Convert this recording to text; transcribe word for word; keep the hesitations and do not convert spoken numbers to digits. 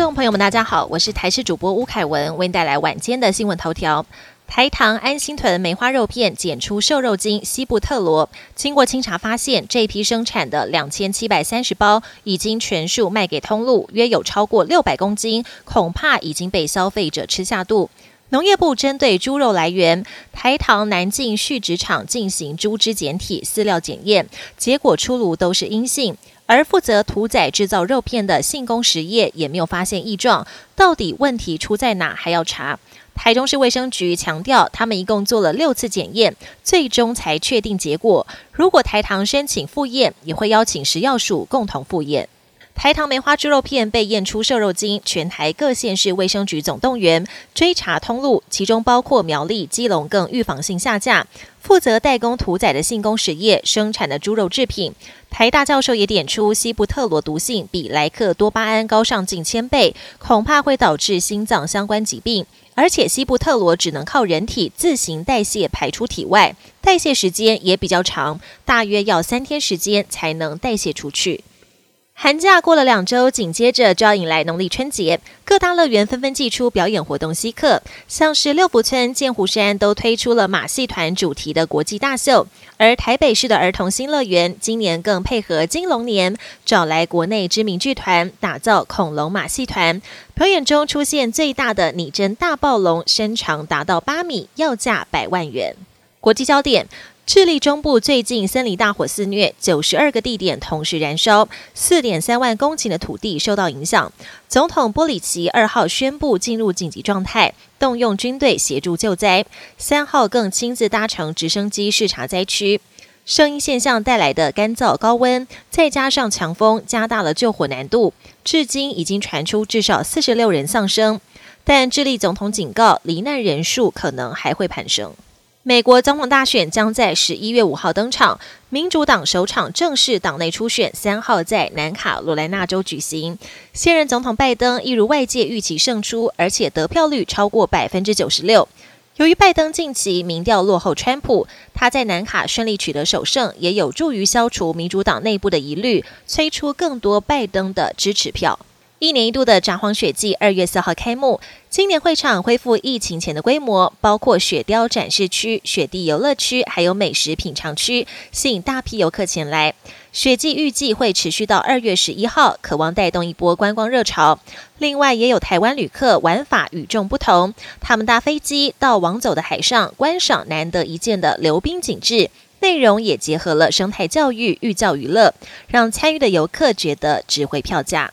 众朋友们大家好，我是台视主播吴凯文，为您带来晚间的新闻头条。台糖安心屯梅花肉片检出瘦肉精西布特罗，经过清查发现，这批生产的两千七百三十包已经全数卖给通路，约有超过六百公斤，恐怕已经被消费者吃下肚。农业部针对猪肉来源，台糖南靖畜殖场进行猪只检体饲料检验，结果出炉都是阴性，而负责屠宰制造肉片的信工实业也没有发现异状，到底问题出在哪还要查。台中市卫生局强调，他们一共做了六次检验，最终才确定结果。如果台糖申请复验，也会邀请食药署共同复验。台糖梅花猪肉片被验出瘦肉精，全台各县市卫生局总动员追查通路，其中包括苗栗、基隆更预防性下架。负责代工屠宰的信工实业生产的猪肉制品，台大教授也点出西布特罗毒性比莱克多巴胺高上近千倍，恐怕会导致心脏相关疾病。而且西布特罗只能靠人体自行代谢排出体外，代谢时间也比较长，大约要三天时间才能代谢出去。寒假过了两周，紧接着就要迎来农历春节，各大乐园纷纷祭出表演活动吸客，像是六福村、剑湖山都推出了马戏团主题的国际大秀，而台北市的儿童新乐园今年更配合金龙年，找来国内知名剧团打造恐龙马戏团，表演中出现最大的拟真大暴龙，身长达到八米，要价百万元。国际焦点，智利中部最近森林大火肆虐，九十二个地点同时燃烧， 四点三万公顷的土地受到影响。总统波里奇二号宣布进入紧急状态，动用军队协助救灾，三号更亲自搭乘直升机视察灾区。热音现象带来的干燥高温，再加上强风，加大了救火难度，至今已经传出至少四十六人丧生，但智利总统警告，罹难人数可能还会攀升。美国总统大选将在十一月五号登场，民主党首场正式党内初选三号在南卡罗来纳州举行。现任总统拜登一如外界预期胜出，而且得票率超过 百分之九十六。由于拜登近期民调落后川普，他在南卡顺利取得首胜，也有助于消除民主党内部的疑虑，催出更多拜登的支持票。一年一度的札幌雪季二月四号开幕，今年会场恢复疫情前的规模，包括雪雕展示区、雪地游乐区还有美食品尝区，吸引大批游客前来。雪季预计会持续到二月十一号，渴望带动一波观光热潮。另外也有台湾旅客玩法与众不同，他们搭飞机到往走的海上观赏难得一见的流冰景致，内容也结合了生态教育、寓教于乐，让参与的游客觉得值回票价。